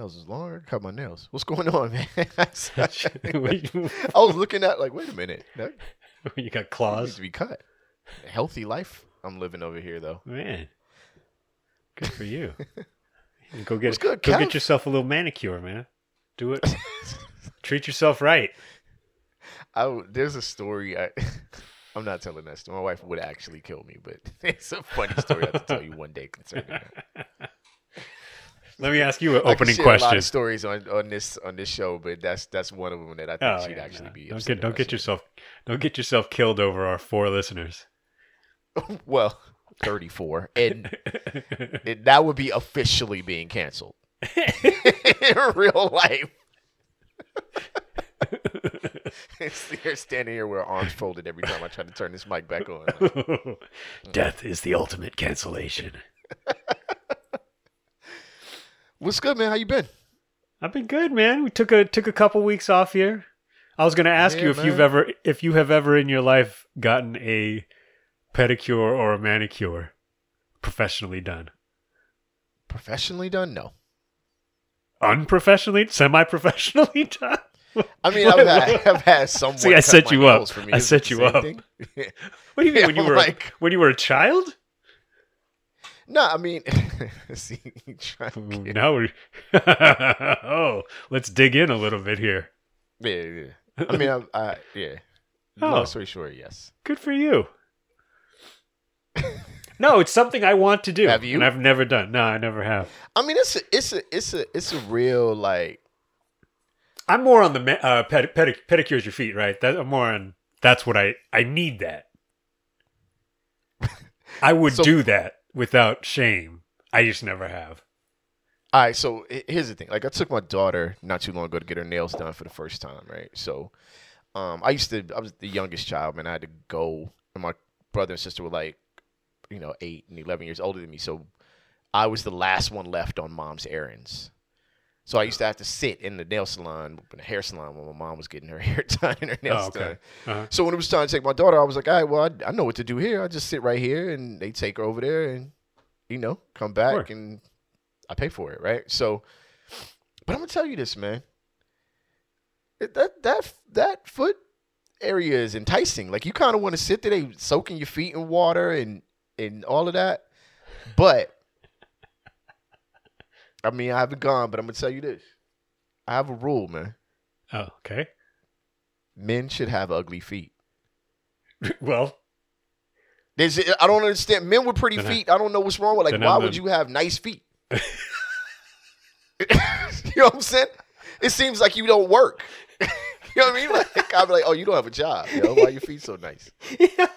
nails is long. I cut my nails. What's going on, man? I was looking at like, wait a minute. That, you got claws. It needs to be cut. A healthy life I'm living over here, though. Man, good for you. Go get yourself a little manicure, man. Do it. Treat yourself right. There's a story. I'm not telling that story. My wife would actually kill me, but it's a funny story I have to tell you one day concerning that. Let me ask you an opening question. A lot of stories on this show, but that's one of them that I think she'd actually be upset about. Don't get yourself killed over our 4 listeners. Well, 34, and that would be officially being canceled in real life. You're standing here with arms folded every time I try to turn this mic back on. Death is the ultimate cancellation. What's good, man? How you been? I've been good, man. We took a couple weeks off here. I was going to ask you if you have ever in your life gotten a pedicure or a manicure professionally done. Professionally done? No. Unprofessionally? Semi-professionally done? I mean, I've had someone. See, I set you up. For me. I set you up. What do you mean when you were a child? No, I mean, see, now we're let's dig in a little bit here. Yeah. I mean, I long story short, yes. Good for you. No, it's something I want to do. Have you? And I've never done. No, I never have. I mean, it's a real like. I'm more on the pedicures your feet, right? I'm more on that's what I need that. I would do that without shame. I just never have. All right, so here's the thing. Like, I took my daughter not too long ago to get her nails done for the first time, right? So I was the youngest child, man. I had to go, and my brother and sister were like, 8 and 11 years older than me. So I was the last one left on mom's errands. So I used to have to sit in the nail salon, in the hair salon, when my mom was getting her hair done and her nails done. Uh-huh. So when it was time to take my daughter, I was like, all right, well, I know what to do here. I just sit right here, and they take her over there and, come back, sure. And I pay for it, right? So, but I'm going to tell you this, man. That foot area is enticing. Like, you kind of want to sit there, they soaking your feet in water and all of that. But... I mean, I haven't gone, but I'm going to tell you this. I have a rule, man. Oh, okay. Men should have ugly feet. Well. I don't understand. Men with pretty feet, I don't know what's wrong with. Like, why would you have nice feet? You know what I'm saying? It seems like you don't work. You know what I mean? Like, I'd be like, oh, you don't have a job. Why are your feet so nice? Yeah.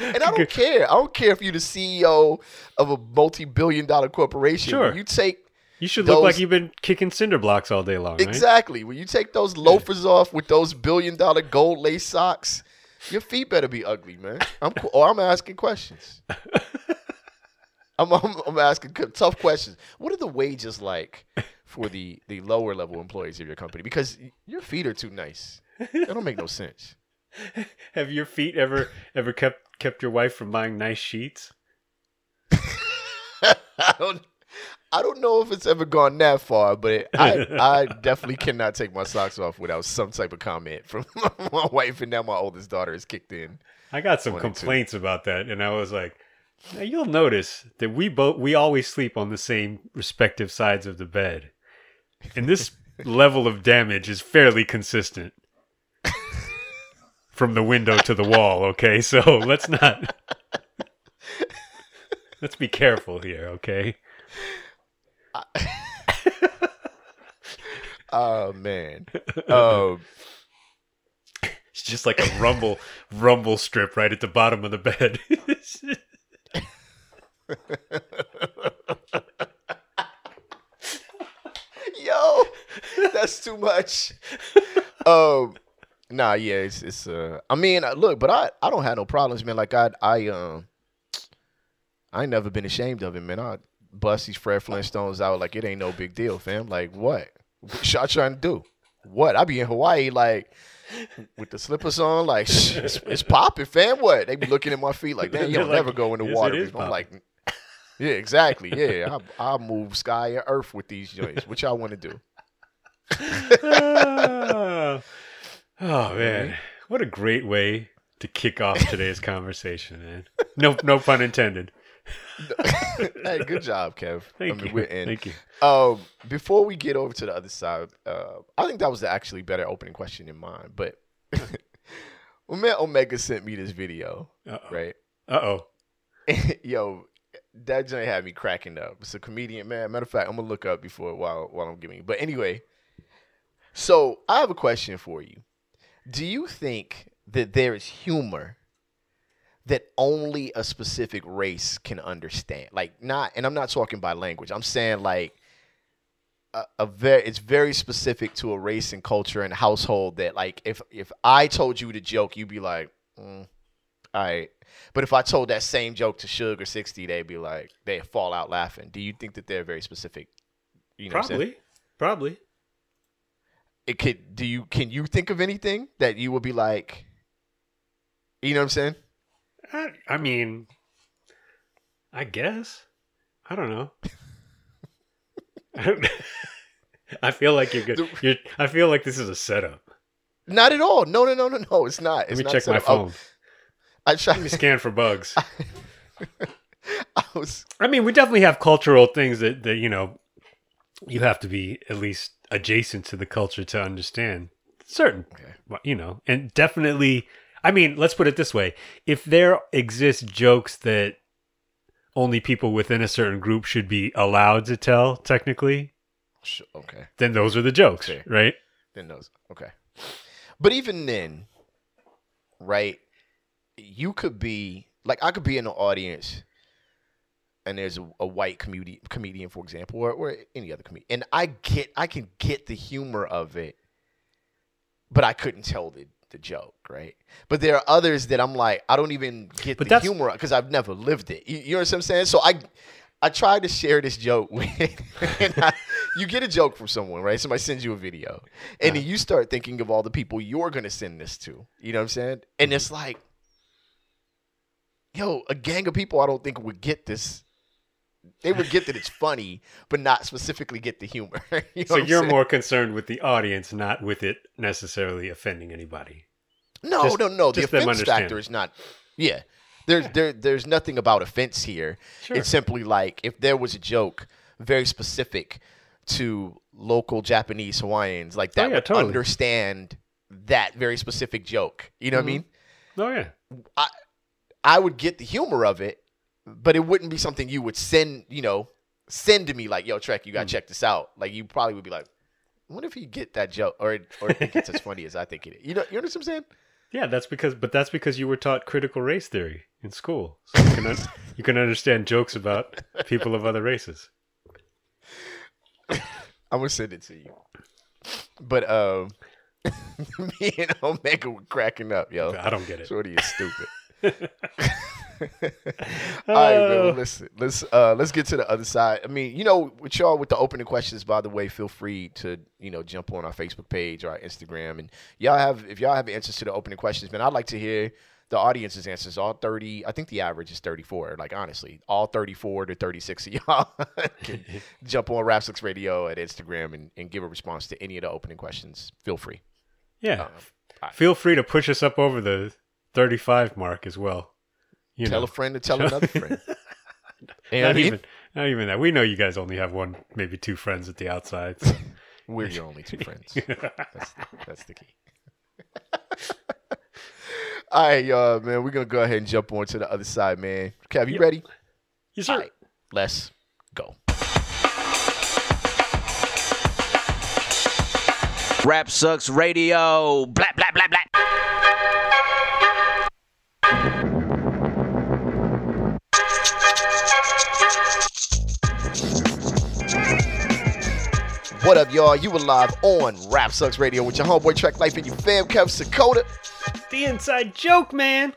And I don't care. I don't care if you're the CEO of a multi-billion-dollar corporation. Sure. You should look like you've been kicking cinder blocks all day long, right? Exactly. When you take those loafers off with those billion-dollar gold lace socks, your feet better be ugly, man. I'm asking questions. I'm asking tough questions. What are the wages like for the lower-level employees of your company? Because your feet are too nice. That don't make no sense. Have your feet ever kept your wife from buying nice sheets? I don't know if it's ever gone that far, but I definitely cannot take my socks off without some type of comment from my wife, and now my oldest daughter is kicked in. I got some complaints about that, and I was like, now you'll notice that we always sleep on the same respective sides of the bed, and this level of damage is fairly consistent. From the window to the wall, okay? So let's be careful here, okay? Oh, man. It's just like a rumble strip right at the bottom of the bed. Yo, that's too much. Nah, yeah, it's I mean, look, but I don't have no problems, man. Like I ain't never been ashamed of it, man. I bust these Fred Flintstones out like it ain't no big deal, fam. Like what? Y'all trying to do? What? I be in Hawaii like with the slippers on, like it's popping, fam. What? They be looking at my feet like, man, you'll never go in the water. I'm like, Yeah, exactly. Yeah, I'll move sky and earth with these joints. What y'all want to do? Oh, man. What a great way to kick off today's conversation, man. No pun intended. Hey, good job, Kev. Thank you. We're in. Thank you. Before we get over to the other side, I think that was actually better opening question in mine. But well, man, Omega sent me this video, right? Uh-oh. Yo, that joint had me cracking up. It's a comedian, man. Matter of fact, I'm going to look up before while I'm giving you. But anyway, so I have a question for you. Do you think that there is humor that only a specific race can understand? Like, not, and I'm not talking by language. I'm saying, like, it's very specific to a race and culture and household that, like, if I told you the joke, you'd be like, all right. But if I told that same joke to Suge or 60, they'd be like, they'd fall out laughing. Do you think that they're very specific? You know, probably. It could. Can you think of anything that you would be like, you know what I'm saying? I mean, I guess. I don't know. I feel like you're good. I feel like this is a setup. Not at all. No. It's not. Let me check my phone. Let me scan for bugs. I mean, we definitely have cultural things that you know, you have to be at least adjacent to the culture to understand. Certain, you know, and definitely. I mean, let's put it this way. If there exist jokes that only people within a certain group should be allowed to tell, technically, then those are the jokes, right? Then those, But even then, right, you could be, like, I could be in the audience and there's a white comedian, for example, or any other comedian, and I can get the humor of it, but I couldn't tell the joke, right? But there are others that I'm like, I don't even get the humor because I've never lived it. You know what I'm saying? So I tried to share this joke with, and you get a joke from someone, right? Somebody sends you a video, and then you start thinking of all the people you're gonna send this to. You know what I'm saying? And it's like, yo, a gang of people I don't think would get this. They would get that it's funny, but not specifically get the humor. You know so you're more concerned with the audience, not with it necessarily offending anybody. No, no. The offense factor is not. Yeah, there's nothing about offense here. Sure. It's simply like if there was a joke very specific to local Japanese Hawaiians, like that would understand that very specific joke. You know what I mean? Oh yeah. I would get the humor of it. But it wouldn't be something you would send to me like, yo, Trek, you got to check this out. Like, you probably would be like, I wonder if you get that joke or think it's as funny as I think it is. You know what I'm saying? Yeah, that's because you were taught critical race theory in school. So you can, you can understand jokes about people of other races. I'm going to send it to you. But me and Omega were cracking up, yo. I don't get it. Shorty is stupid. All right, man, well, listen, let's get to the other side. I mean, you know, with y'all with the opening questions, by the way, feel free to, you know, jump on our Facebook page or our Instagram. And if y'all have answers to the opening questions, man, I'd like to hear the audience's answers. All 30, I think the average is 34. Like, honestly, all 34 to 36 of y'all can jump on Rapsucks Radio at Instagram and give a response to any of the opening questions. Feel free. Yeah. Feel free to push us up over the 35 mark as well. You know. A friend to tell another friend. Not even that. We know you guys only have one, maybe two friends at the outside. So. We're your only two friends. That's the key. All right, y'all, man. We're going to go ahead and jump on to the other side, man. Kev, you ready? Yes, sir. All right, let's go. Rapsucks Radio. Blah, blah, blah, blah. What up, y'all? You were live on Rapsucks Radio with your homeboy Trek Life and your fam, Kev Sakoda. The inside joke, man.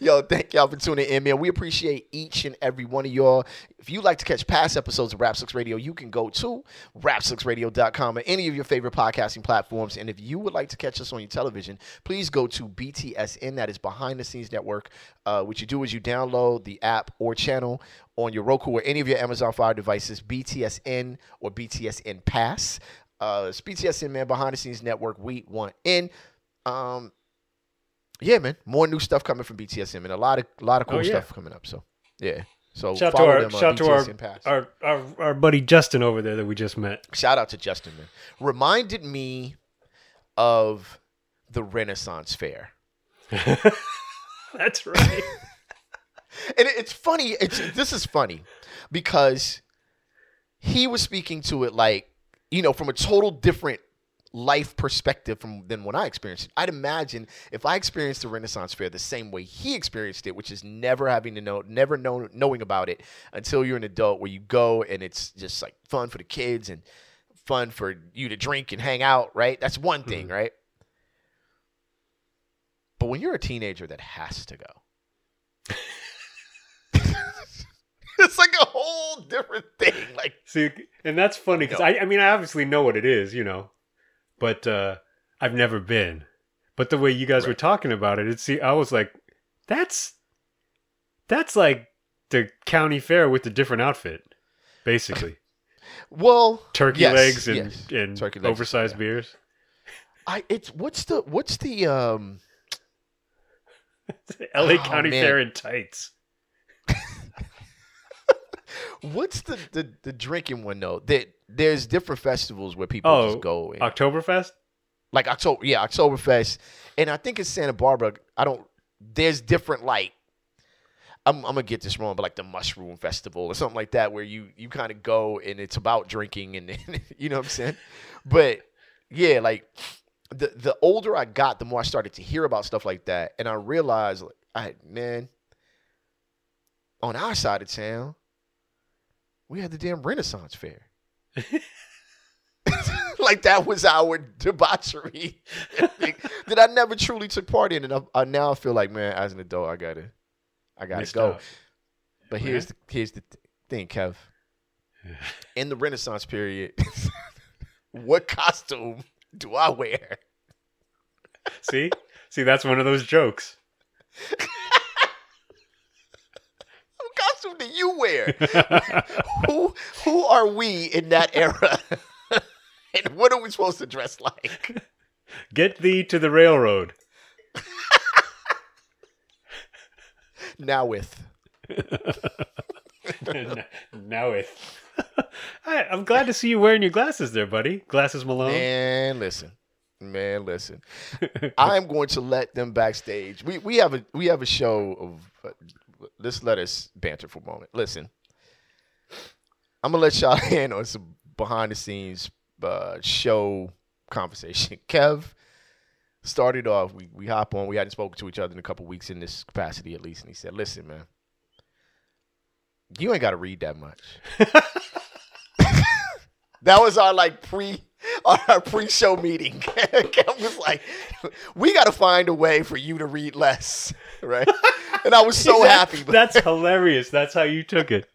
Yo, thank y'all for tuning in, man. We appreciate each and every one of y'all. If you'd like to catch past episodes of Rapsucks Radio, you can go to rapsucksradio.com or any of your favorite podcasting platforms. And if you would like to catch us on your television, please go to BTSN, that is Behind the Scenes Network. What you do is you download the app or channel on your Roku or any of your Amazon Fire devices, BTSN or BTSN Pass. It's BTSN, man, Behind the Scenes Network. We want in. Yeah, man, more new stuff coming from BTSM and a lot of cool stuff coming up. So, yeah. So shout out to our buddy Justin over there that we just met. Shout out to Justin, man. Reminded me of the Renaissance Fair. That's right. And it's funny. This is funny because he was speaking to it like, you know, from a total different life perspective than when I experienced it. I'd imagine if I experienced the Renaissance Fair the same way he experienced it, which is never knowing about it until you're an adult, where you go and it's just like fun for the kids and fun for you to drink and hang out, right? That's one thing, mm-hmm. right? But when you're a teenager that has to go. It's like a whole different thing. Like, see, and that's funny because I mean, I obviously know what it is, you know. But I've never been. But the way you guys were talking about it, I was like, that's like the county fair with a different outfit, basically. Well, turkey legs and oversized beers. What's the LA County Fair in tights. What's the drinking one though? There's different festivals where people just go. Oktoberfest? Like October, yeah, Oktoberfest. And I think it's Santa Barbara. There's different, like, I'm gonna get this wrong, but like the Mushroom Festival or something like that, where you kind of go and it's about drinking and you know what I'm saying? But yeah, like the older I got, the more I started to hear about stuff like that, and I realized, like, on our side of town, we had the damn Renaissance Fair. Like, that was our debauchery that I never truly took part in, and I now feel like, man, as an adult, I gotta go. Out. But here's the thing, Kev. Yeah. In the Renaissance period, what costume do I wear? See, that's one of those jokes. That you wear. who are we in that era? And what are we supposed to dress like? Get thee to the railroad. Now with. I'm glad to see you wearing your glasses there, buddy. Glasses Malone. Man, listen. I'm going to let them backstage. We have a show of. Let's let us banter for a moment. Listen, I'm going to let y'all in on some behind-the-scenes show conversation. Kev started off. We hop on. We hadn't spoken to each other in a couple weeks in this capacity, at least. And he said, listen, man, you ain't got to read that much. That was our, like, our pre-show meeting. Kev was like, we got to find a way for you to read less, right? And I was so happy. That's hilarious. That's how you took it.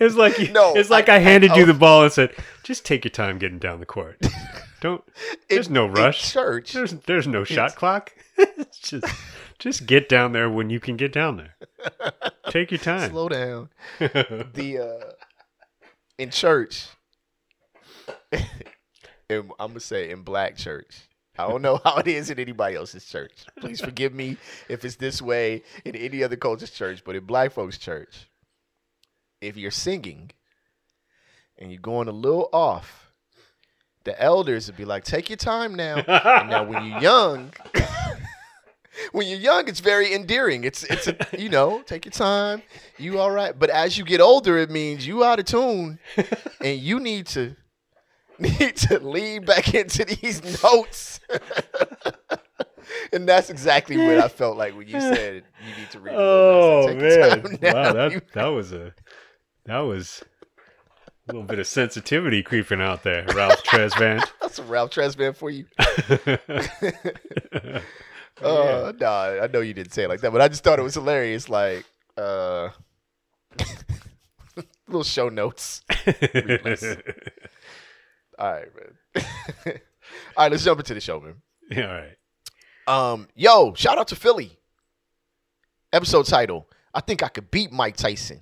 It's like I handed you the ball and said, "Just take your time getting down the court. Don't. There's no rush. There's no shot clock. just get down there when you can get down there. Take your time. Slow down. In church, and I'm gonna say in black church." I don't know how it is in anybody else's church. Please forgive me if it's this way in any other culture's church, but in black folks' church, if you're singing and you're going a little off, the elders would be like, take your time now. And now when you're young, it's very endearing. It's you know, take your time. You all right. But as you get older, it means you out of tune and you need to lean back into these notes. And that's exactly what I felt like when you said you need to read. Wow, that was a little bit of sensitivity creeping out there, Ralph Tresvant. That's a Ralph Tresvant for you. Nah, I know you didn't say it like that, but I just thought it was hilarious. Like, little show notes. All right, man. All right, let's jump into the show, man. Yeah, all right. Yo, shout out to Philly. Episode title: I think I could beat Mike Tyson.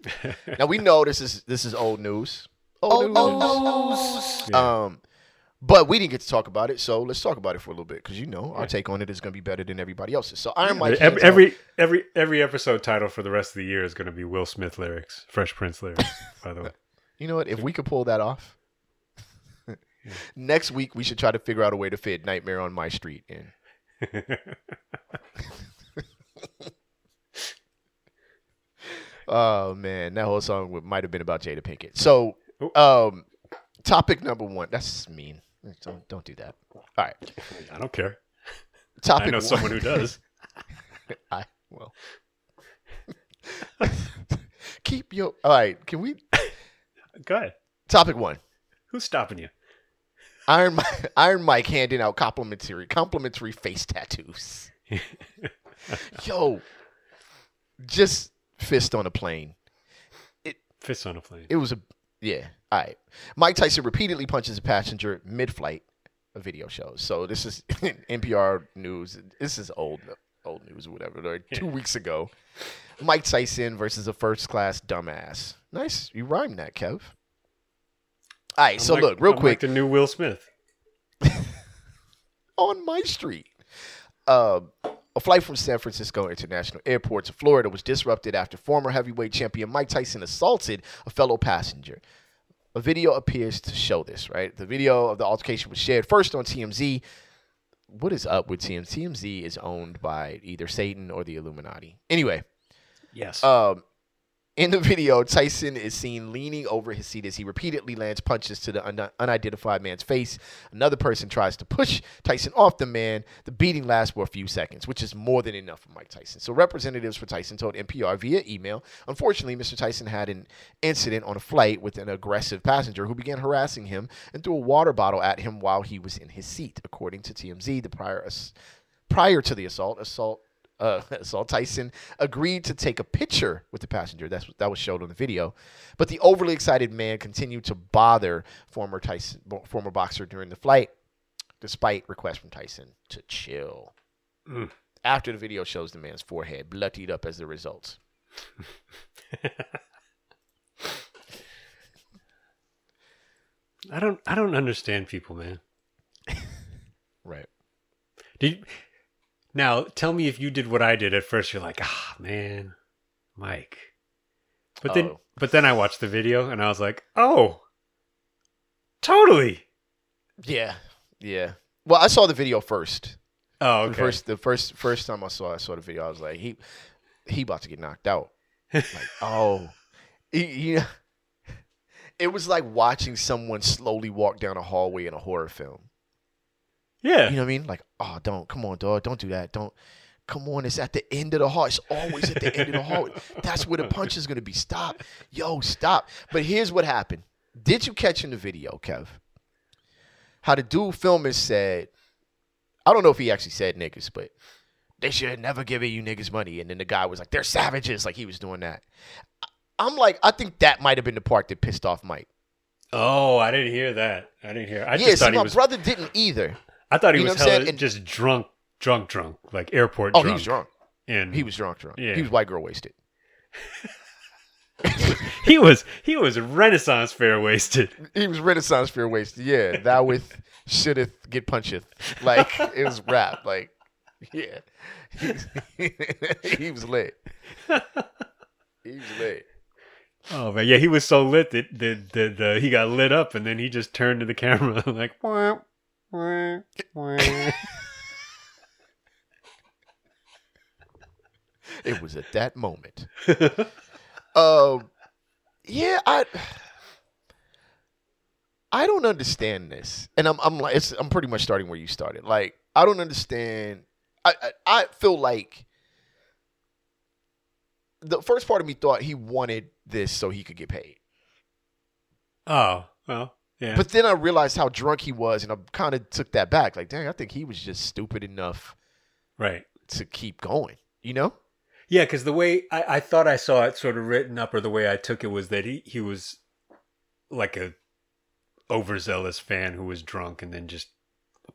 Now we know this is old news. Old news. Yeah. But we didn't get to talk about it, so let's talk about it for a little bit, because our take on it is going to be better than everybody else's. So Iron Mike. Every episode title for the rest of the year is going to be Will Smith lyrics, Fresh Prince lyrics. By the way, you know what? If we could pull that off, next week we should try to figure out a way to fit "Nightmare on My Street" in. Oh man, that whole song might have been about Jada Pinkett. So, topic number one. That's mean. Don't do that. All right. I don't care. Topic. I know someone who does. I will. Keep your. All right. Can we? Go ahead. Topic one. Who's stopping you? Iron Mike handing out complimentary face tattoos. Yo, just fist on a plane. It was a All right. Mike Tyson repeatedly punches a passenger mid-flight. A video show. So this is NPR news. This is old news or whatever. Like 2 weeks ago, Mike Tyson versus a first-class dumbass. Nice, you rhymed that, Kev. All right, so look, real quick. Like the new Will Smith. On my street. A flight from San Francisco International Airport to Florida was disrupted after former heavyweight champion Mike Tyson assaulted a fellow passenger. A video appears to show this, right? The video of the altercation was shared first on TMZ. What is up with TMZ? TMZ is owned by either Satan or the Illuminati. Anyway. Yes. In the video, Tyson is seen leaning over his seat as he repeatedly lands punches to the unidentified man's face. Another person tries to push Tyson off the man. The beating lasts for a few seconds, which is more than enough for Mike Tyson. So representatives for Tyson told NPR via email, unfortunately, Mr. Tyson had an incident on a flight with an aggressive passenger who began harassing him and threw a water bottle at him while he was in his seat. According to TMZ, prior to the assault. So Tyson agreed to take a picture with the passenger. That was shown on the video. But the overly excited man continued to bother former boxer during the flight, despite requests from Tyson to chill. Mm. After the video shows the man's forehead bloodied up as the result. I don't understand people, man. Right. Now, tell me if you did what I did at first. You're like, man, Mike. But then I watched the video and I was like, oh, totally. Yeah. Well, I saw the video first. Oh, okay. The first time I saw the video, I was like, he about to get knocked out. Like, oh, yeah. It was like watching someone slowly walk down a hallway in a horror film. Yeah. You know what I mean? Like, oh, don't. Come on, dog. Don't do that. Don't. Come on. It's at the end of the hall. It's always at the end of the hall. That's where the punch is going to be. Stop. Yo, stop. But here's what happened. Did you catch in the video, Kev, how the dude filming said, I don't know if he actually said niggas, but they should have never given you niggas money. And then the guy was like, they're savages. Like, he was doing that. I'm like, I think that might have been the part that pissed off Mike. Oh, I didn't hear that. I just thought my brother didn't either. I thought he was hella just drunk, like airport drunk. Oh, he was drunk. And he was drunk. Yeah. He was white girl wasted. he was Renaissance fair wasted. He was Renaissance fair wasted. Yeah, thou with shouldeth get puncheth. Like, it was rap. Like, yeah. He was lit. Oh man, yeah, he was so lit that he got lit up, and then he just turned to the camera like, wah. It was at that moment. I don't understand this, and I'm like, I'm pretty much starting where you started. Like, I don't understand. I feel like the first part of me thought he wanted this so he could get paid. Oh well. Yeah. But then I realized how drunk he was, and I kind of took that back. Like, dang, I think he was just stupid enough, right, to keep going, you know? Yeah, because the way I thought I saw it sort of written up, or the way I took it, was that he was like a overzealous fan who was drunk, and then just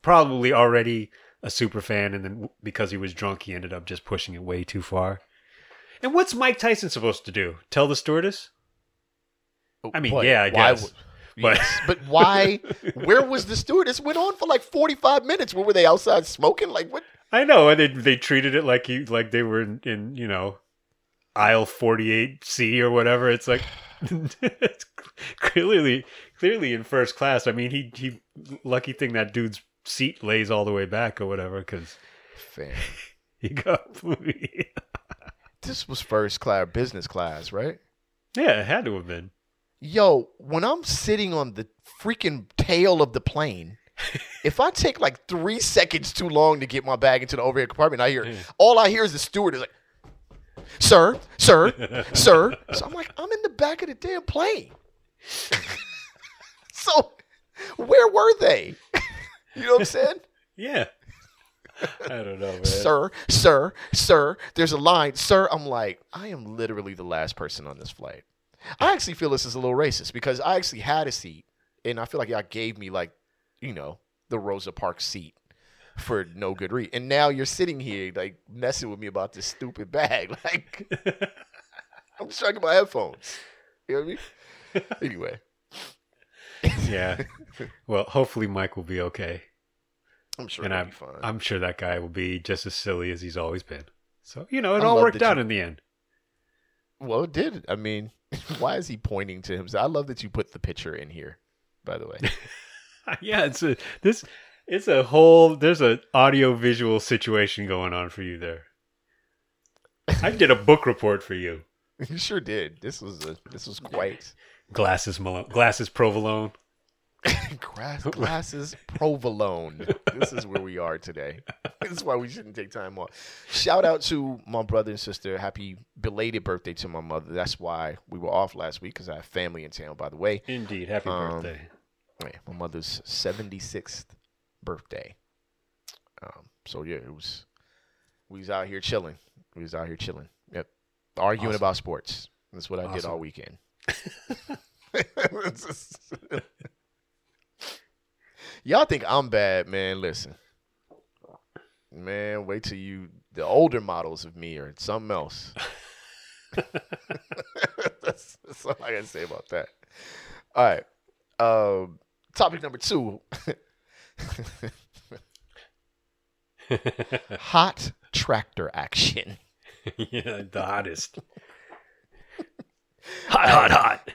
probably already a super fan, and then because he was drunk, he ended up just pushing it way too far. And what's Mike Tyson supposed to do? Tell the stewardess? I mean, but yeah, I guess. But why? Where was the stewardess? Went on for like 45 minutes. Where were they outside smoking? Like what? I know, and they treated it like they were in you know, aisle 48C or whatever. It's like it's clearly in first class. I mean, he lucky thing that dude's seat lays all the way back or whatever, because he got This was first class, business class, right? Yeah, it had to have been. Yo, when I'm sitting on the freaking tail of the plane, if I take like 3 seconds too long to get my bag into the overhead compartment, all I hear is the steward is like, "Sir, sir, sir." So I'm like, I'm in the back of the damn plane. So where were they? You know what I'm saying? Yeah. I don't know, man. Sir, sir, sir. There's a line. Sir, I'm like, I am literally the last person on this flight. I actually feel this is a little racist because I actually had a seat, and I feel like y'all gave me, like, you know, the Rosa Parks seat for no good reason. And now you're sitting here, like, messing with me about this stupid bag. Like, I'm just trying to get my headphones. You know what I mean? Anyway. Yeah. Well, hopefully Mike will be okay. I'm sure he'll be fine. I'm sure that guy will be just as silly as he's always been. So, you know, it all worked out in the end. Well, it did. I mean, why is he pointing to himself? I love that you put the picture in here, by the way. Yeah, there's an audio-visual situation going on for you there. I did a book report for you. You sure did. This was quite... Glasses Malone. Glasses Provolone. Glasses Provolone. This is where we are today. This is why we shouldn't take time off. Shout out to my brother and sister. Happy belated birthday to my mother. That's why we were off last week, because I have family in town, by the way. Indeed. Happy birthday. My mother's 76th birthday. So yeah, we was out here chilling. Yep. Arguing awesome. About sports. That's what I did all weekend. Y'all think I'm bad, man. Listen, man, wait till the older models of me are something else. That's all I gotta say about that. All right. Topic number 2. Hot tractor action. Yeah, the hottest. Hot.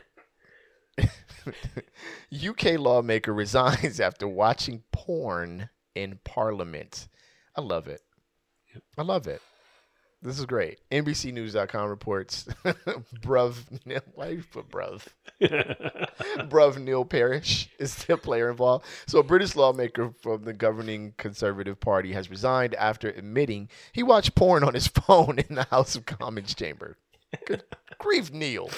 UK lawmaker resigns after watching porn in Parliament. I love it. I love it. This is great. NBCnews.com reports, why you put bruv? Bruv Neil Parish is the player involved. So a British lawmaker from the governing Conservative Party has resigned after admitting he watched porn on his phone in the House of Commons chamber. Good grief, Neil.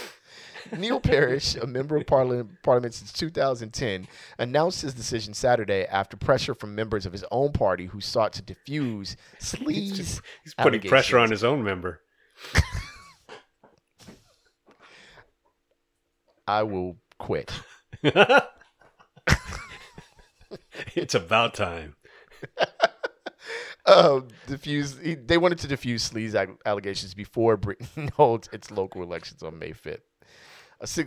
Neil Parish, a member of Parliament since 2010, announced his decision Saturday after pressure from members of his own party who sought to defuse sleaze. He's putting pressure on his own member. I will quit. It's about time. They wanted to defuse sleaze allegations before Britain holds its local elections on May 5th.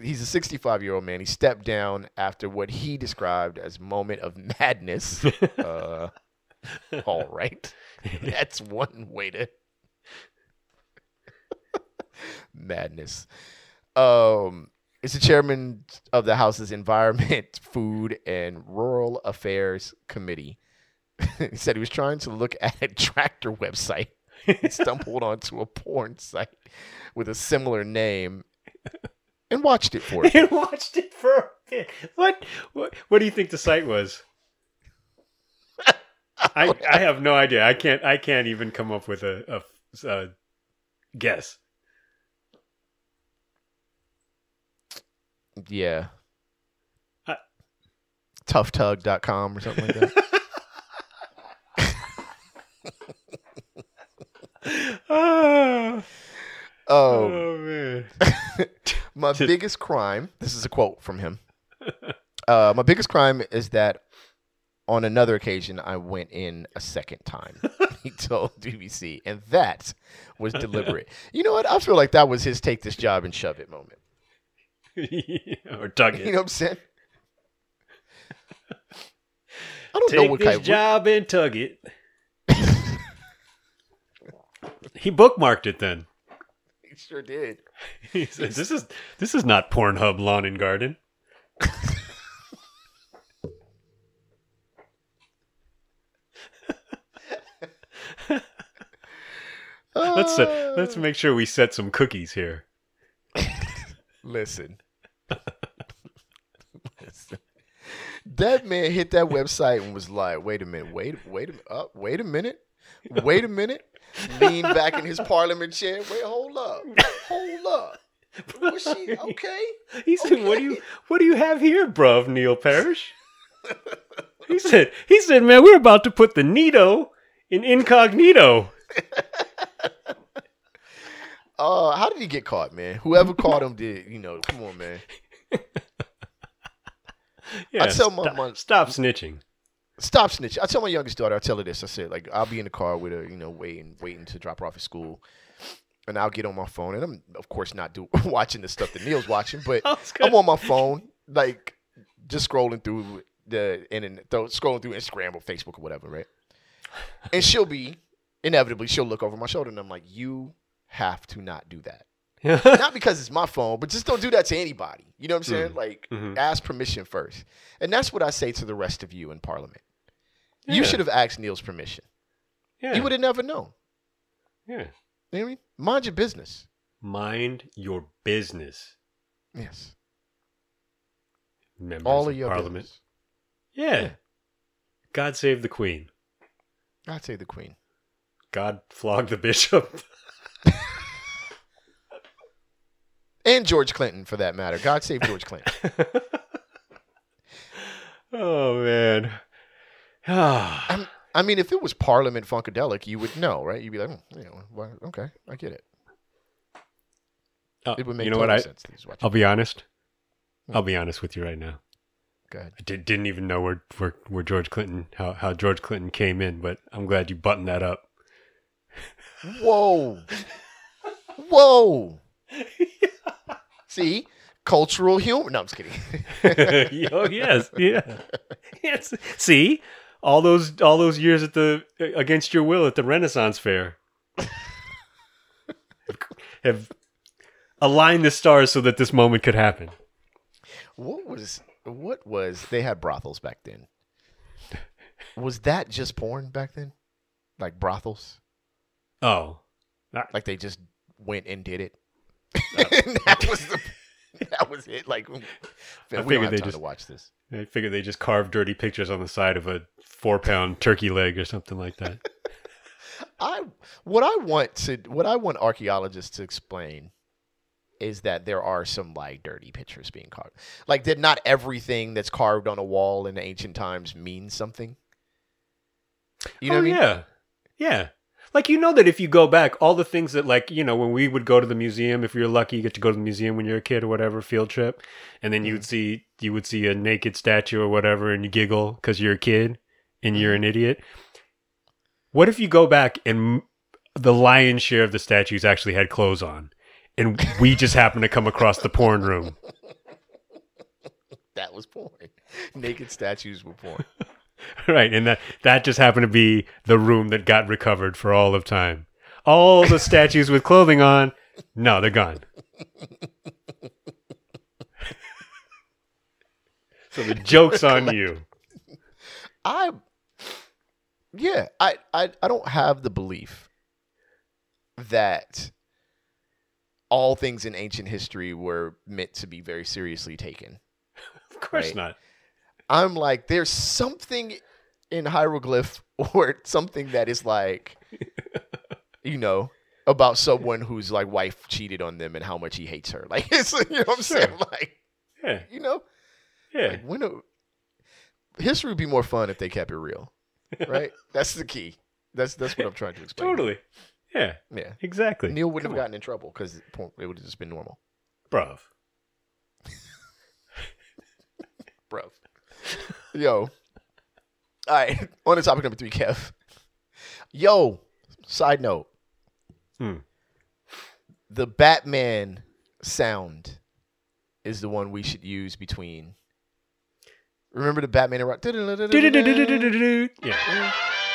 He's a 65-year-old man. He stepped down after what he described as moment of madness. All right. That's one way to... madness. It's the chairman of the House's Environment, Food, and Rural Affairs Committee. He said he was trying to look at a tractor website. He stumbled onto a porn site with a similar name and watched it for it. What do you think the site was? I have no idea. I can't even come up with a guess. Yeah. Toughtug.com or something like that. Oh, man. My biggest crime, this is a quote from him. My biggest crime is that on another occasion, I went in a second time, he told BBC, and that was deliberate. You know what? I feel like that was his take this job and shove it moment. Or tug it. You know what I'm saying? I don't know what kind of job and tug it. He bookmarked it then. He sure did. He said, this is not Pornhub Lawn and Garden. Let's make sure we set some cookies here. Listen. That man hit that website and was like, wait a minute. Leaned back in his parliament chair. Wait, hold up. Was she okay? He said, okay. What do you have here, bruv, Neil Parish? He said, man, we're about to put the Nito in incognito. How did he get caught, man? Whoever caught him did, come on, man. Yeah, I tell stop snitching. Stop snitching. I tell my youngest daughter, I tell her this. I said, like, I'll be in the car with her, waiting to drop her off at school. And I'll get on my phone. And I'm, of course, not watching the stuff that Neil's watching. But I'm on my phone, like, just scrolling through Instagram or Facebook or whatever, right? And inevitably, she'll look over my shoulder. And I'm like, you have to not do that. Not because it's my phone, but just don't do that to anybody. You know what I'm saying? Mm-hmm. Like, ask permission first. And that's what I say to the rest of you in Parliament. Yeah. You should have asked Neil's permission. Yeah. You would have never known. Yeah. You know what I mean? Mind your business. Mind your business. Yes. Members all of your Parliament. Business. Yeah. God save the Queen. God save the Queen. God flog the Bishop. And George Clinton, for that matter. God save George Clinton. Oh, man. I mean, if it was Parliament Funkadelic, you would know, right? You'd be like, okay, I get it. It would make total sense. I'll be honest. I'll be honest with you right now. Go ahead. I didn't even know where George Clinton, how George Clinton came in, but I'm glad you buttoned that up. Whoa. See, cultural humor. No, I'm just kidding. Oh yes, yeah. Yes. See, all those years at the against your will at the Renaissance Fair have aligned the stars so that this moment could happen. What was? They had brothels back then. Was that just porn back then? Like brothels? Oh, like they just went and did it. That was it. Like, man, we don't have time to watch this. I figured they just carved dirty pictures on the side of a 4-pound turkey leg or something like that. What I want archaeologists to explain is that there are some like dirty pictures being carved. Like that, not everything that's carved on a wall in ancient times means something. You know what I mean? Yeah, yeah. Like, that if you go back, all the things that, like, when we would go to the museum, if you're lucky, you get to go to the museum when you're a kid or whatever, field trip. And then you would see a naked statue or whatever, and you giggle because you're a kid and you're an idiot. What if you go back and the lion's share of the statues actually had clothes on, and we just happen to come across the porn room? That was porn. Naked statues were porn. Right, and that just happened to be the room that got recovered for all of time. All the statues with clothing on, no, they're gone. So the joke's on you. I don't have the belief that all things in ancient history were meant to be very seriously taken. Of course not. I'm like, there's something in hieroglyph or something that is like, about someone whose like wife cheated on them and how much he hates her. Like, it's, you know what I'm saying? Like, yeah. Yeah. Like, history would be more fun if they kept it real, right? That's the key. That's what I'm trying to explain. Totally. Yeah. Yeah. Exactly. Neil wouldn't have gotten in trouble because it would have just been normal. Bruv. Bruv. Yo. All right. On to topic number 3, Kev. Yo. Side note. The Batman sound is the one we should use between. Remember the Batman and Rock? Yeah.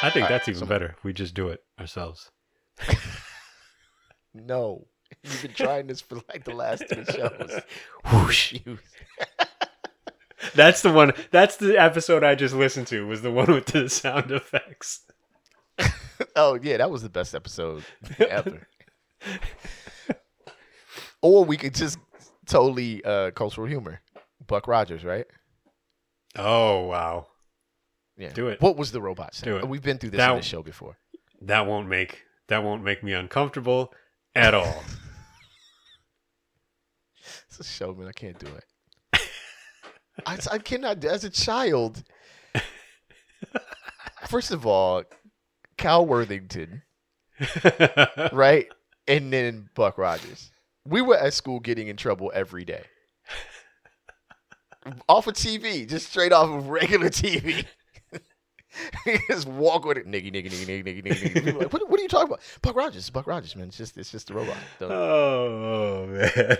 I think that's even better. We just do it ourselves. No. You've been trying this for like the last 2 shows. Whoosh. That's the one. That's the episode I just listened to, was the one with the sound effects. Oh, yeah. That was the best episode ever. Or we could just totally cultural humor. Buck Rogers, right? Oh, wow. Yeah. Do it. What was the robot saying? Do it. We've been through this on this show before. That won't make me uncomfortable at all. It's a show, man. I can't do it. I cannot, as a child. First of all, Cal Worthington, right? And then Buck Rogers. We were at school getting in trouble every day. Off of TV, just straight off of regular TV. Just walk with it. Niggy. People like, what are you talking about? Buck Rogers, man. It's just the robot. Oh, man.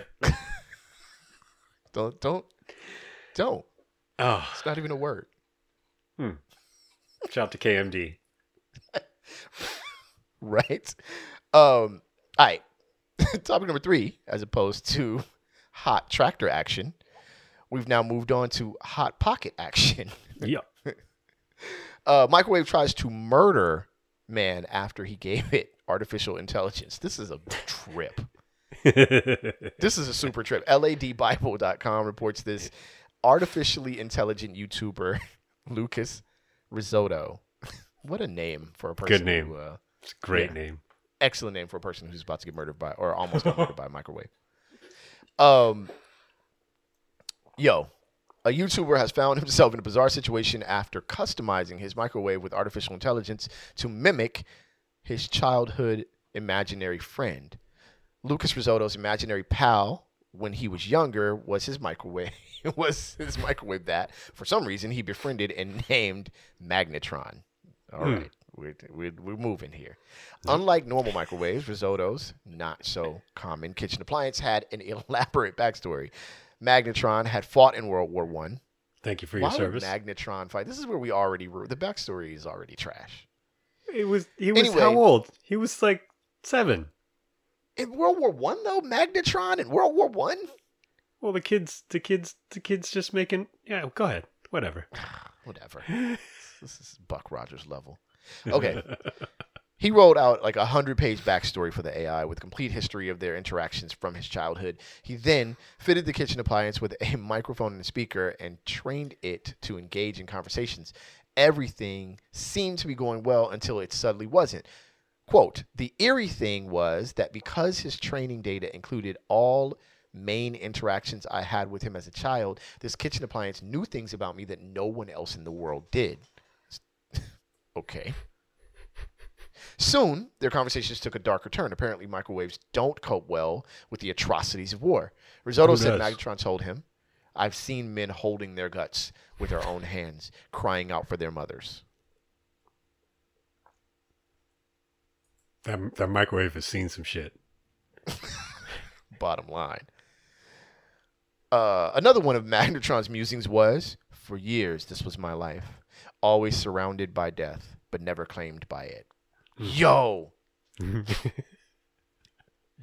Don't. Oh. It's not even a word. Shout out to KMD. Right. All right. Topic number 3, as opposed to hot tractor action, we've now moved on to hot pocket action. Yep. Microwave tries to murder man after he gave it artificial intelligence. This is a trip. This is a super trip. LADbible.com reports this. Artificially intelligent YouTuber Lucas Rizzotto. What a name for a person. Good name. It's a great name. Excellent name for a person who's about to get murdered by, or almost got murdered by, a microwave. Yo, a YouTuber has found himself in a bizarre situation after customizing his microwave with artificial intelligence to mimic his childhood imaginary friend. Lucas Rizzotto's imaginary pal when he was younger was his microwave. It was his microwave that, for some reason, he befriended and named Magnetron. All right. We're moving here. Unlike normal microwaves, Rizzotto's not-so-common kitchen appliance had an elaborate backstory. Magnetron had fought in World War I. Thank you for your service. Why would Magnetron fight? This is where we already were. The backstory is already trash. He was how old? He was like 7. In World War I, though? Magnetron in World War I? Well, the kids just making... Yeah, go ahead. Whatever. This is Buck Rogers level. Okay. He rolled out like a 100-page backstory for the AI with complete history of their interactions from his childhood. He then fitted the kitchen appliance with a microphone and a speaker and trained it to engage in conversations. Everything seemed to be going well until it suddenly wasn't. Quote, the eerie thing was that because his training data included all main interactions I had with him as a child, this kitchen appliance knew things about me that no one else in the world did. Okay. Soon, their conversations took a darker turn. Apparently, microwaves don't cope well with the atrocities of war. Rizzotto said Magnetron told him, I've seen men holding their guts with their own hands, crying out for their mothers. That microwave has seen some shit. Bottom line. Another one of Magnetron's musings was, for years, this was my life. Always surrounded by death, but never claimed by it. Yo!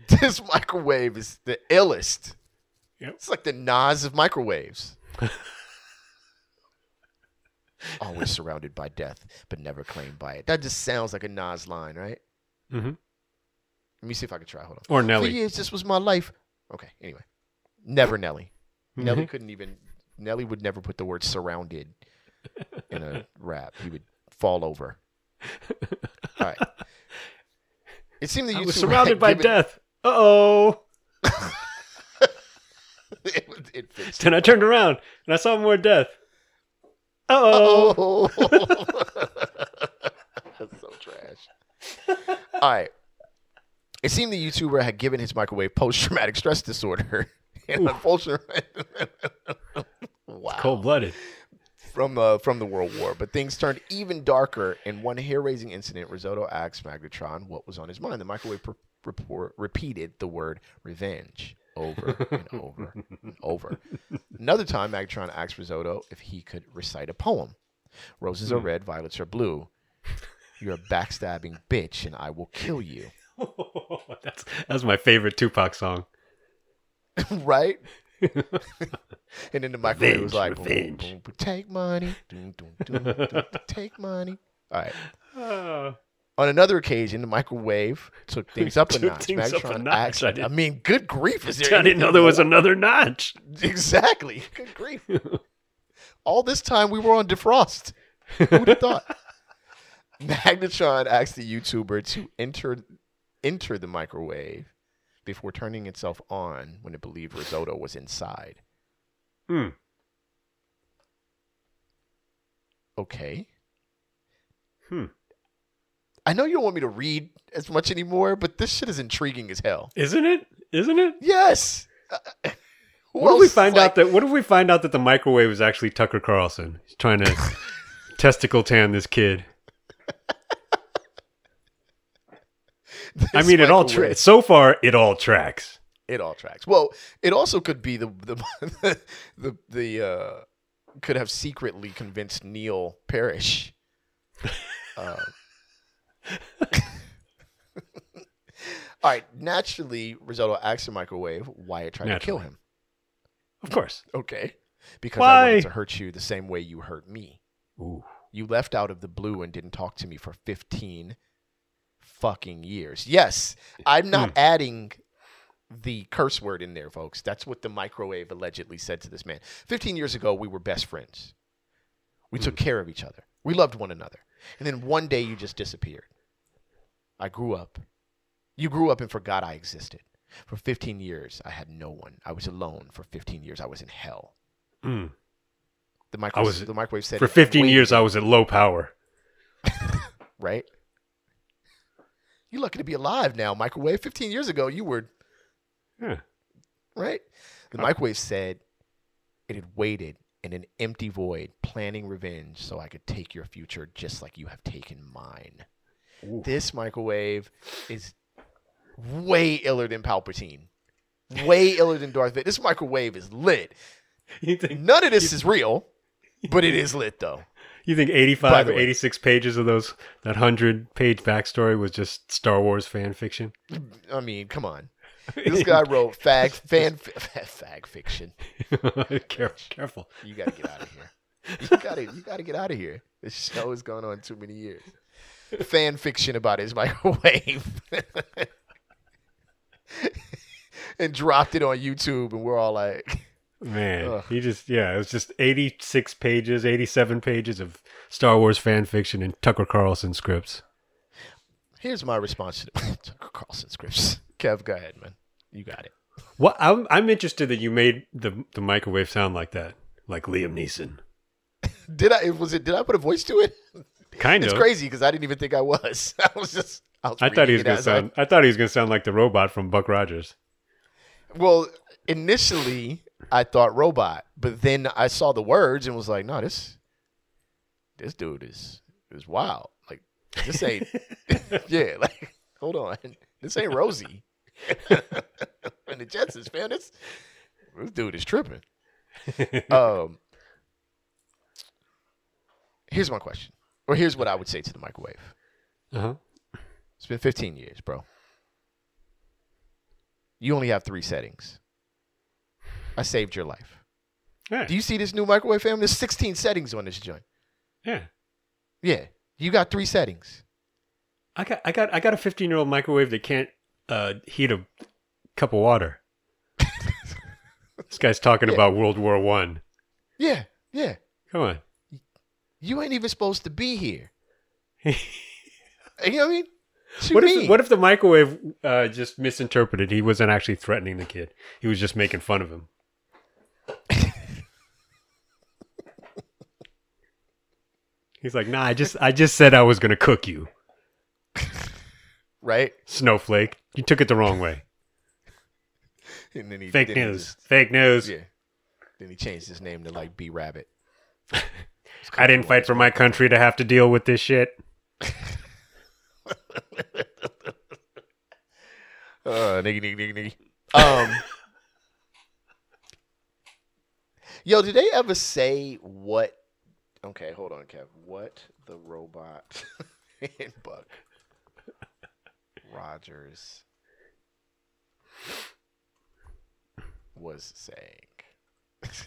This microwave is the illest. Yep. It's like the Nas of microwaves. Always surrounded by death, but never claimed by it. That just sounds like a Nas line, right? Mm-hmm. Let me see if I can try. Hold on. Or Nelly. For years, this was my life. Okay, anyway. Never Nelly. Mm-hmm. Nelly would never put the word surrounded in a rap. He would fall over. All right. It seemed that you was surrounded by death. Uh-oh. Then I turned around and I saw more death. Uh-oh. That's so trash. All right. It seemed the YouTuber had given his microwave post-traumatic stress disorder. And unfortunately, wow. It's cold-blooded. From the World War. But things turned even darker. In one hair-raising incident, Rizzotto asked Magnetron what was on his mind. The microwave repeated the word revenge over and over and over. Another time, Magnetron asked Rizzotto if he could recite a poem. Roses are red, violets are blue. You're a backstabbing bitch, and I will kill you. That's my favorite Tupac song. Right? And then the microwave was like, boom, boom, boom, take money. Doom, doom, doom, doom, take money. All right. On another occasion, the microwave took things up a notch. Magnetron, I mean, good grief. Is there I didn't know there was another notch. Exactly. Good grief. All this time we were on defrost. Who would have thought? Magnetron asked the YouTuber to enter the microwave before turning itself on when it believed Rizzotto was inside. Hmm. Okay. Hmm. I know you don't want me to read as much anymore, but this shit is intriguing as hell. Isn't it? Isn't it? Yes. What if we find out that the microwave was actually Tucker Carlson? He's trying to testicle tan this kid. This I mean, so far it all tracks. It all tracks. Well, it also could be the could have secretly convinced Neil Parish. All right. Naturally, Rizzotto asked the microwave why it tried to kill him. Of course. Okay. Because I wanted to hurt you the same way you hurt me. Ooh. You left out of the blue and didn't talk to me for 15 fucking years. Yes. I'm not adding the curse word in there, folks. That's what the microwave allegedly said to this man. 15 years ago, we were best friends. We took care of each other. We loved one another. And then one day you just disappeared. I grew up. You grew up and forgot I existed. For 15 years, I had no one. I was alone for 15 years. I was in hell. Mm. The microwave said... For 15 years, I was at low power. Right? You're lucky to be alive now, microwave. 15 years ago, you were... Yeah. Right? The microwave said it had waited in an empty void, planning revenge so I could take your future just like you have taken mine. Ooh. This microwave is... way iller than Palpatine. Way iller than Darth Vader. This microwave is lit. None of this is real, but it is lit, though. You think 85 or 86 pages of that 100-page backstory was just Star Wars fan fiction? I mean, come on. This guy wrote fag fiction. Careful. You got to get out of here. You got to get out of here. This show has gone on too many years. Fan fiction about his microwave. And dropped it on YouTube, and we're all like, man, it was just 86 pages, 87 pages of Star Wars fan fiction and Tucker Carlson scripts. Here's my response to Tucker Carlson scripts. Kev, go ahead, man. You got it. Well, I'm interested that you made the microwave sound like that, like Liam Neeson. Did I put a voice to it? Kind of. It's crazy because I didn't even think I was. I thought he was going to sound like the robot from Buck Rogers. Well, initially I thought robot, but then I saw the words and was like, "No, this dude is wild. Like this ain't yeah. Like hold on, this ain't Rosie and the Jetsons, man. This dude is tripping." Here's my question, or here's what I would say to the microwave. Uh huh. It's been 15 years, bro. You only have 3 settings. I saved your life. Yeah. Do you see this new microwave, fam? There's 16 settings on this joint. Yeah. Yeah. You got 3 settings. I got a 15-year-old microwave that can't heat a cup of water. This guy's talking about World War I. Yeah. Yeah. Come on. You ain't even supposed to be here. You know what I mean? What if the microwave just misinterpreted? He wasn't actually threatening the kid. He was just making fun of him. He's like, nah, I just said I was going to cook you. Right? Snowflake. You took it the wrong way. And then he, Fake news. Yeah. Then he changed his name to like B Rabbit. I didn't fight for my country to have to deal with this shit. Yo, did they ever say what? Okay, hold on, Kev. What the robot and Buck Rogers was saying?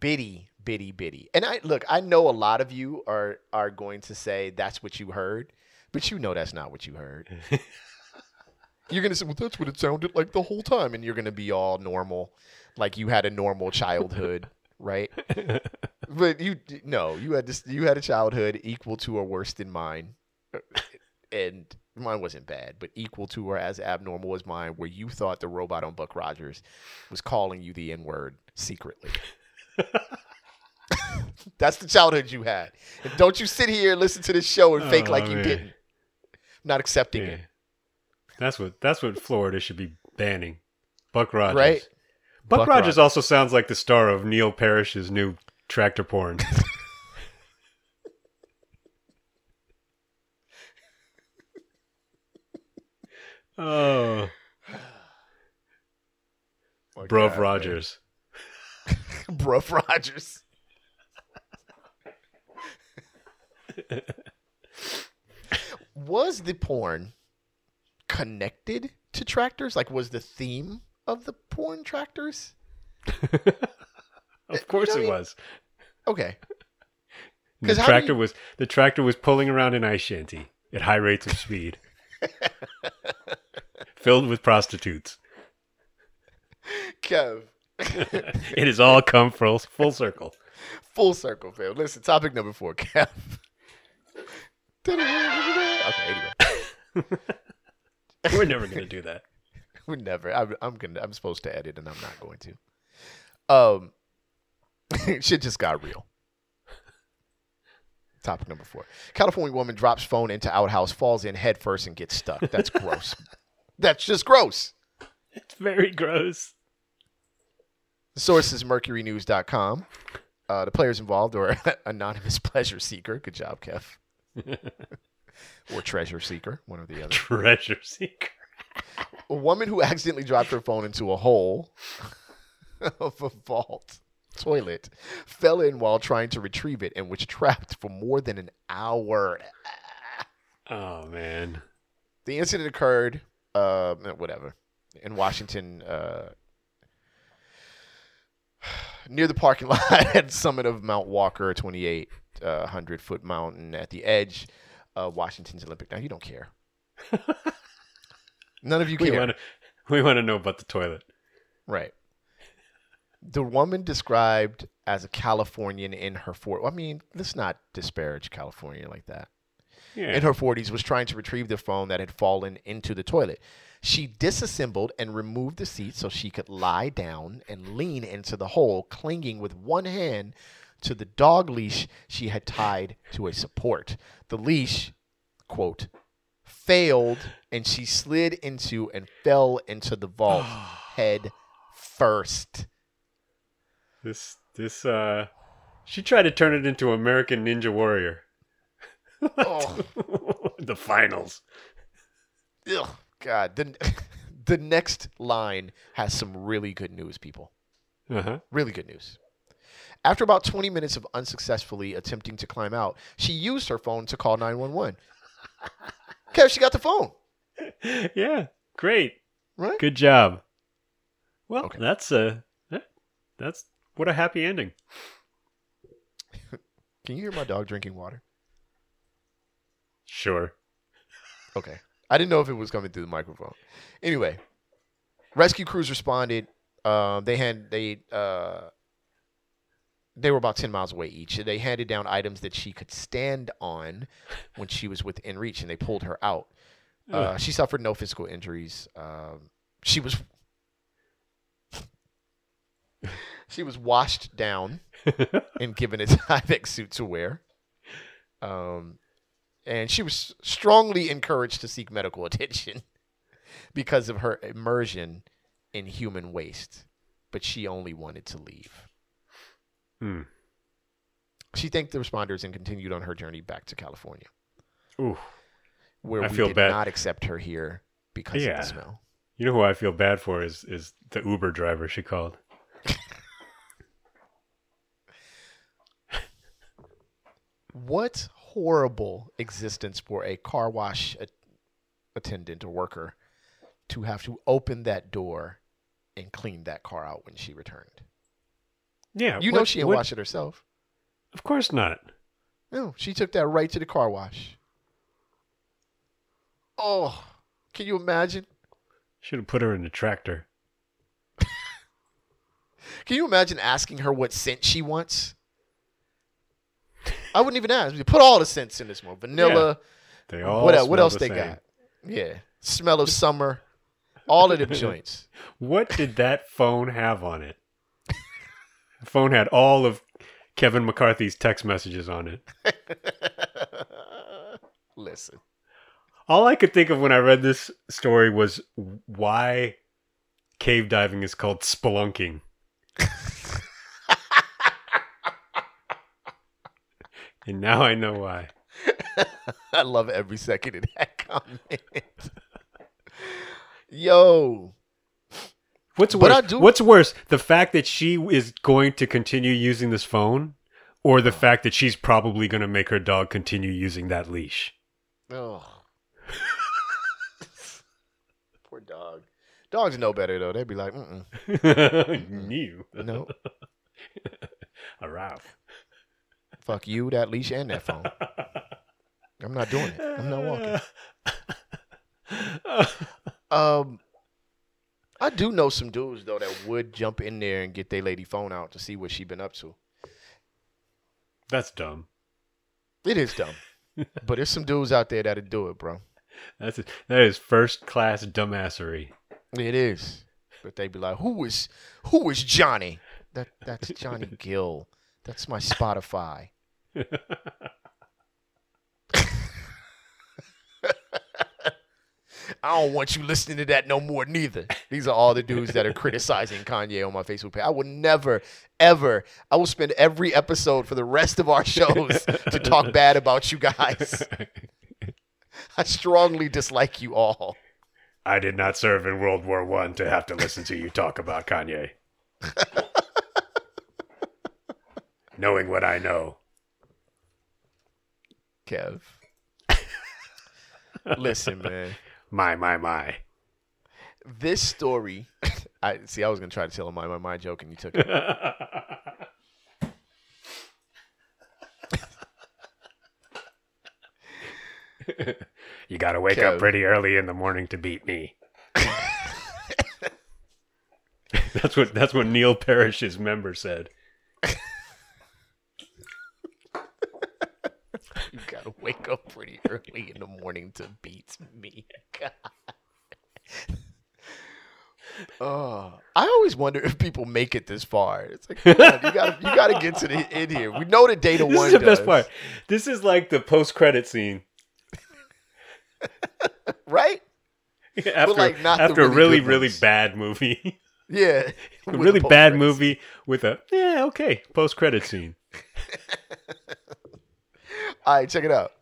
Bitty, bitty, bitty. And I look, I know a lot of you are going to say that's what you heard, but you know that's not what you heard. You're going to say, well, that's what it sounded like the whole time. And you're going to be all normal, like you had a normal childhood, right? But you had a childhood equal to or worse than mine. And mine wasn't bad, but equal to or as abnormal as mine, where you thought the robot on Buck Rogers was calling you the N-word secretly. That's the childhood you had. And don't you sit here and listen to this show and fake like you didn't. I'm not accepting it. That's what Florida should be banning. Buck Rogers. Right? Buck Rogers also sounds like the star of Neil Parish's new tractor porn. Oh. Bruv Rogers. Bruv Rogers. Was the porn connected to tractors? Like, was the theme of the porn tractors? Of course it was. Okay. The tractor was pulling around an ice shanty at high rates of speed, filled with prostitutes. Kev. It has all come full circle. Full circle, Phil. Listen, topic number 4, Kev. Okay, anyway. We're never gonna do that. We're never. I'm supposed to edit, and I'm not going to. Shit just got real. Topic number 4: California woman drops phone into outhouse, falls in head first, and gets stuck. That's gross. That's just gross. It's very gross. The source is mercurynews.com. The players involved are anonymous pleasure seeker. Good job, Kev. Or treasure seeker, one or the other. Treasure seeker. A woman who accidentally dropped her phone into a hole of a vault toilet fell in while trying to retrieve it and was trapped for more than an hour. Oh, man. The incident occurred, in Washington, near the parking lot at the summit of Mount Walker, 2800-foot mountain at the edge of Washington's Olympic. Now, you don't care. None of you care. We want to know about the toilet. Right. The woman described as a Californian in her 40s. I mean, let's not disparage California like that. Yeah. In her 40s, was trying to retrieve the phone that had fallen into the toilet. She disassembled and removed the seat so she could lie down and lean into the hole, clinging with one hand to the dog leash she had tied to a support. The leash, quote, failed, and she slid into and fell into the vault head first. She tried to turn it into American Ninja Warrior. Oh. The finals. Ugh, God. The next line has some really good news, people. Uh-huh. Really good news. After about 20 minutes of unsuccessfully attempting to climb out, she used her phone to call 911. Okay, she got the phone. Yeah, great. Right? Good job. Well, okay. That's what a happy ending. Can you hear my dog drinking water? Sure. Okay. I didn't know if it was coming through the microphone. Anyway, rescue crews responded. They were about 10 miles away each. They handed down items that she could stand on when she was within reach, and they pulled her out. She suffered no physical injuries. She was washed down and given a Tyvek suit to wear. And she was strongly encouraged to seek medical attention because of her immersion in human waste. But she only wanted to leave. Hmm. She thanked the responders and continued on her journey back to California. Ooh. Where I feel bad. Not accept her here because of the smell. You know who I feel bad for is the Uber driver she called. What horrible existence for a car wash attendant or worker to have to open that door and clean that car out when she returned. Yeah. You know she didn't wash it herself. Of course not. No, she took that right to the car wash. Oh, can you imagine? Should have put her in the tractor. Can you imagine asking her what scent she wants? I wouldn't even ask. We put all the scents in this one. Vanilla. Yeah. They all what else the they same. Got? Yeah. Smell of summer. All of them joints. What did that phone have on it? The phone had all of Kevin McCarthy's text messages on it. Listen. All I could think of when I read this story was why cave diving is called spelunking. And now I know why. I love every second of that comment. Yo. What's worse, the fact that she is going to continue using this phone or the fact that she's probably going to make her dog continue using that leash? Oh. Poor dog. Dogs know better, though. They'd be like, mm-mm. New. No. A Ralph. Fuck you, that leash, and that phone. I'm not doing it. I'm not walking. I do know some dudes, though, that would jump in there and get their lady phone out to see what she been up to. That's dumb. It is dumb. But there's some dudes out there that'd do it, bro. That is first-class dumbassery. It is. But they'd be like, who is Johnny? That's Johnny Gill. That's my Spotify. I don't want you listening to that no more neither. These are all the dudes that are criticizing Kanye on my Facebook page. I will never, ever, I will spend every episode for the rest of our shows to talk bad about you guys. I strongly dislike you all. I did not serve in World War I to have to listen to you talk about Kanye. Knowing what I know. Kev. Listen, man. My. This story, I was going to try to tell a my joke and you took it. You got to wake up pretty early in the morning to beat me. That's what Neil Parish's member said. You gotta wake up pretty early in the morning to beat me. God. I always wonder if people make it this far. It's like, man, you gotta get to the end here. We know the data one does. This is the best part. This is like the post-credit scene, right? Yeah, after a really bad movie. Yeah, a really bad movie with a post-credit scene. All right, check it out.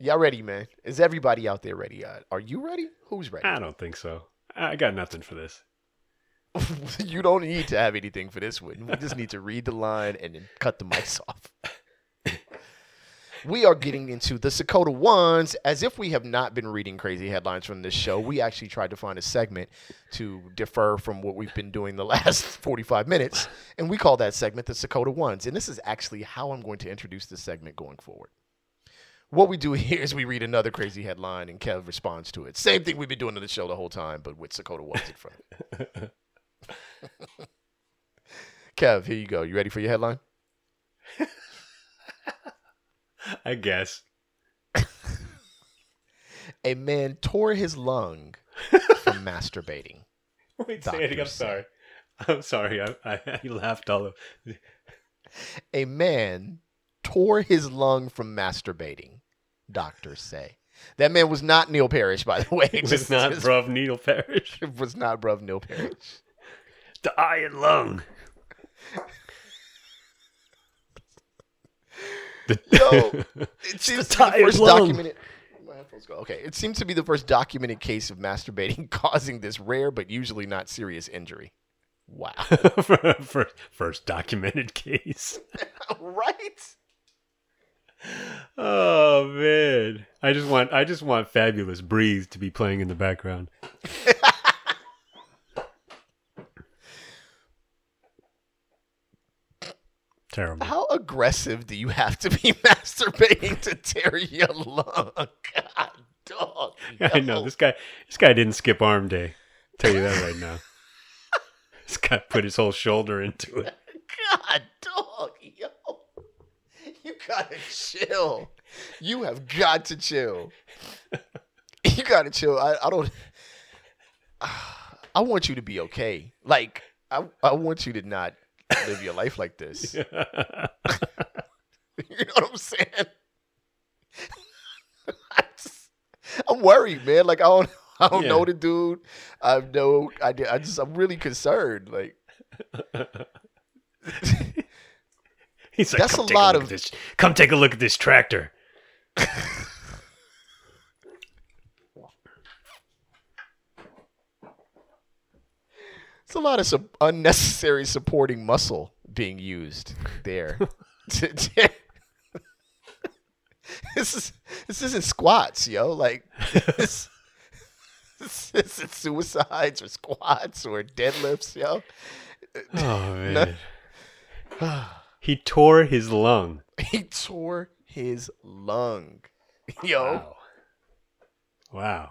Y'all ready, man? Is everybody out there ready? Are you ready? Who's ready? I don't think so. I got nothing for this. You don't need to have anything for this one. We just need to read the line and then cut the mics off. We are getting into the Sakoda ones. As if we have not been reading crazy headlines from this show, we actually tried to find a segment to differ from what we've been doing the last 45 minutes, and we call that segment the Sakoda ones. And this is actually how I'm going to introduce this segment going forward. What we do here is we read another crazy headline, and Kev responds to it. Same thing we've been doing on the show the whole time, but with Sakoda ones in front of it. Kev, here you go. You ready for your headline? I guess. A man tore his lung from masturbating. Wait, say it again. I'm sorry. I laughed all over. A man tore his lung from masturbating. doctors say. That man was not Neil Parish, by the way. It was not bruv Neil Parish. It was not bruv Neil Parish. The eye and lung. It seems to be the first documented. My headphones go. Okay, it seems to be the first documented case of masturbating causing this rare but usually not serious injury. Wow. first documented case. Right? Oh man, I just want Fabulous Breeze to be playing in the background. Terrible. How aggressive do you have to be masturbating to tear your lung? God, dog. No. I know this guy didn't skip arm day. I'll tell you that right now. This guy put his whole shoulder into it. God, dog, yo. You gotta chill. You have got to chill. You gotta chill. I want you to be okay. Like, I want you to not live your life like this. Yeah. You know what I'm saying? I'm worried, man. Like, I don't know the dude. I have no idea. I'm really concerned. Like. He's like, that's a lot of this. Come take a look at this tractor. It's a lot of unnecessary supporting muscle being used there. This isn't squats, yo. Like this isn't suicides or squats or deadlifts, yo. Oh man. No. He tore his lung. Yo. Wow.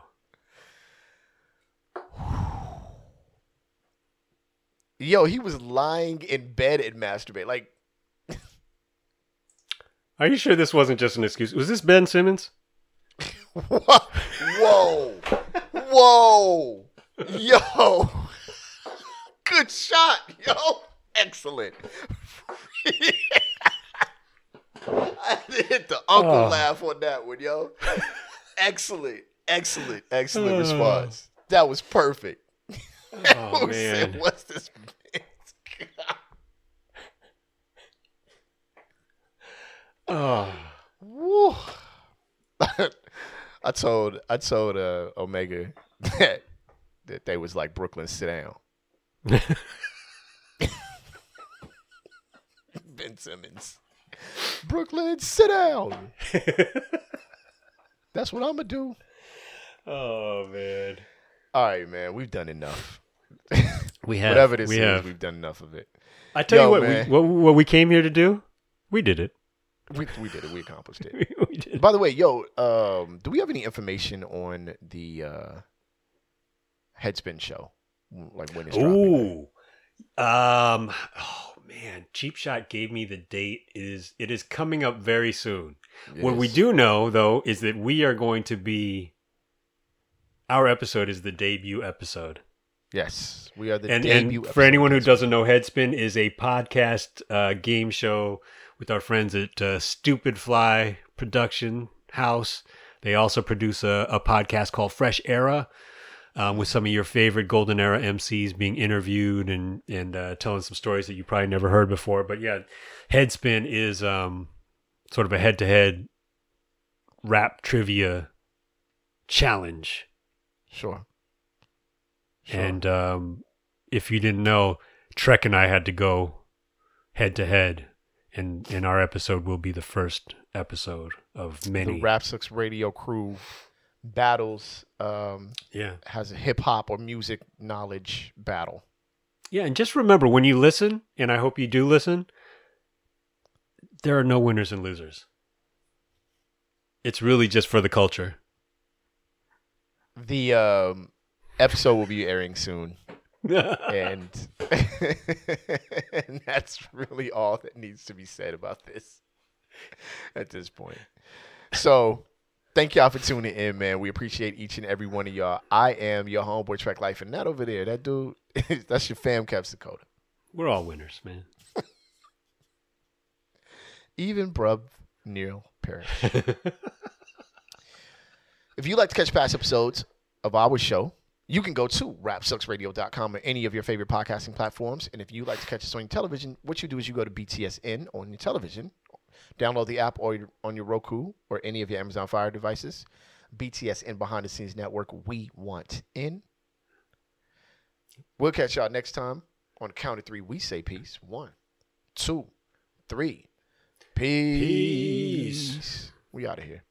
Yo, he was lying in bed and masturbating. Like, are you sure this wasn't just an excuse? Was this Ben Simmons? What? Whoa. Yo. Good shot, yo. Excellent. I hit the uncle laugh on that one, yo. Excellent response. That was perfect. Oh, man. What's this? Woo. I told Omega that they was like, Brooklyn, sit down. Ben Simmons. Brooklyn, sit down. That's what I'm going to do. Oh, man. All right, man. We've done enough. We have. Whatever this is, we've done enough of it. I tell you what, what we came here to do, we did it. We did it. We accomplished it. We did. By the way, yo, do we have any information on the Headspin show? Like when it's dropping? Man, Cheap Shot gave me the date. It is coming up very soon. What we do know, though, is that we are going to be... Our episode is the debut episode. Yes, we are the debut episode. And for anyone who doesn't know, Headspin is a podcast game show with our friends at Stupid Fly Production House. They also produce a podcast called Fresh Era, with some of your favorite Golden Era MCs being interviewed and telling some stories that you probably never heard before. But yeah, Headspin is sort of a head-to-head rap trivia challenge. Sure. And if you didn't know, Trek and I had to go head-to-head, and our episode will be the first episode of many. The Rapsucks Radio crew battles, has a hip-hop or music knowledge battle. Yeah, and just remember, when you listen, and I hope you do listen, there are no winners and losers. It's really just for the culture. The episode will be airing soon, and that's really all that needs to be said about this at this point. So... Thank y'all for tuning in, man. We appreciate each and every one of y'all. I am your homeboy, Trek Life, and that over there, that dude, that's your fam, Kev Sakoda. We're all winners, man. Even bruv Neil Parish. If you'd like to catch past episodes of our show, you can go to rapsucksradio.com or any of your favorite podcasting platforms. And if you'd like to catch us on your television, what you do is you go to BTSN on your television, download the app or on your Roku or any of your Amazon Fire devices. BTSN Behind the Scenes Network, we want in. We'll catch y'all next time. On the count of three, we say peace. 1, 2, 3. Peace. We out of here.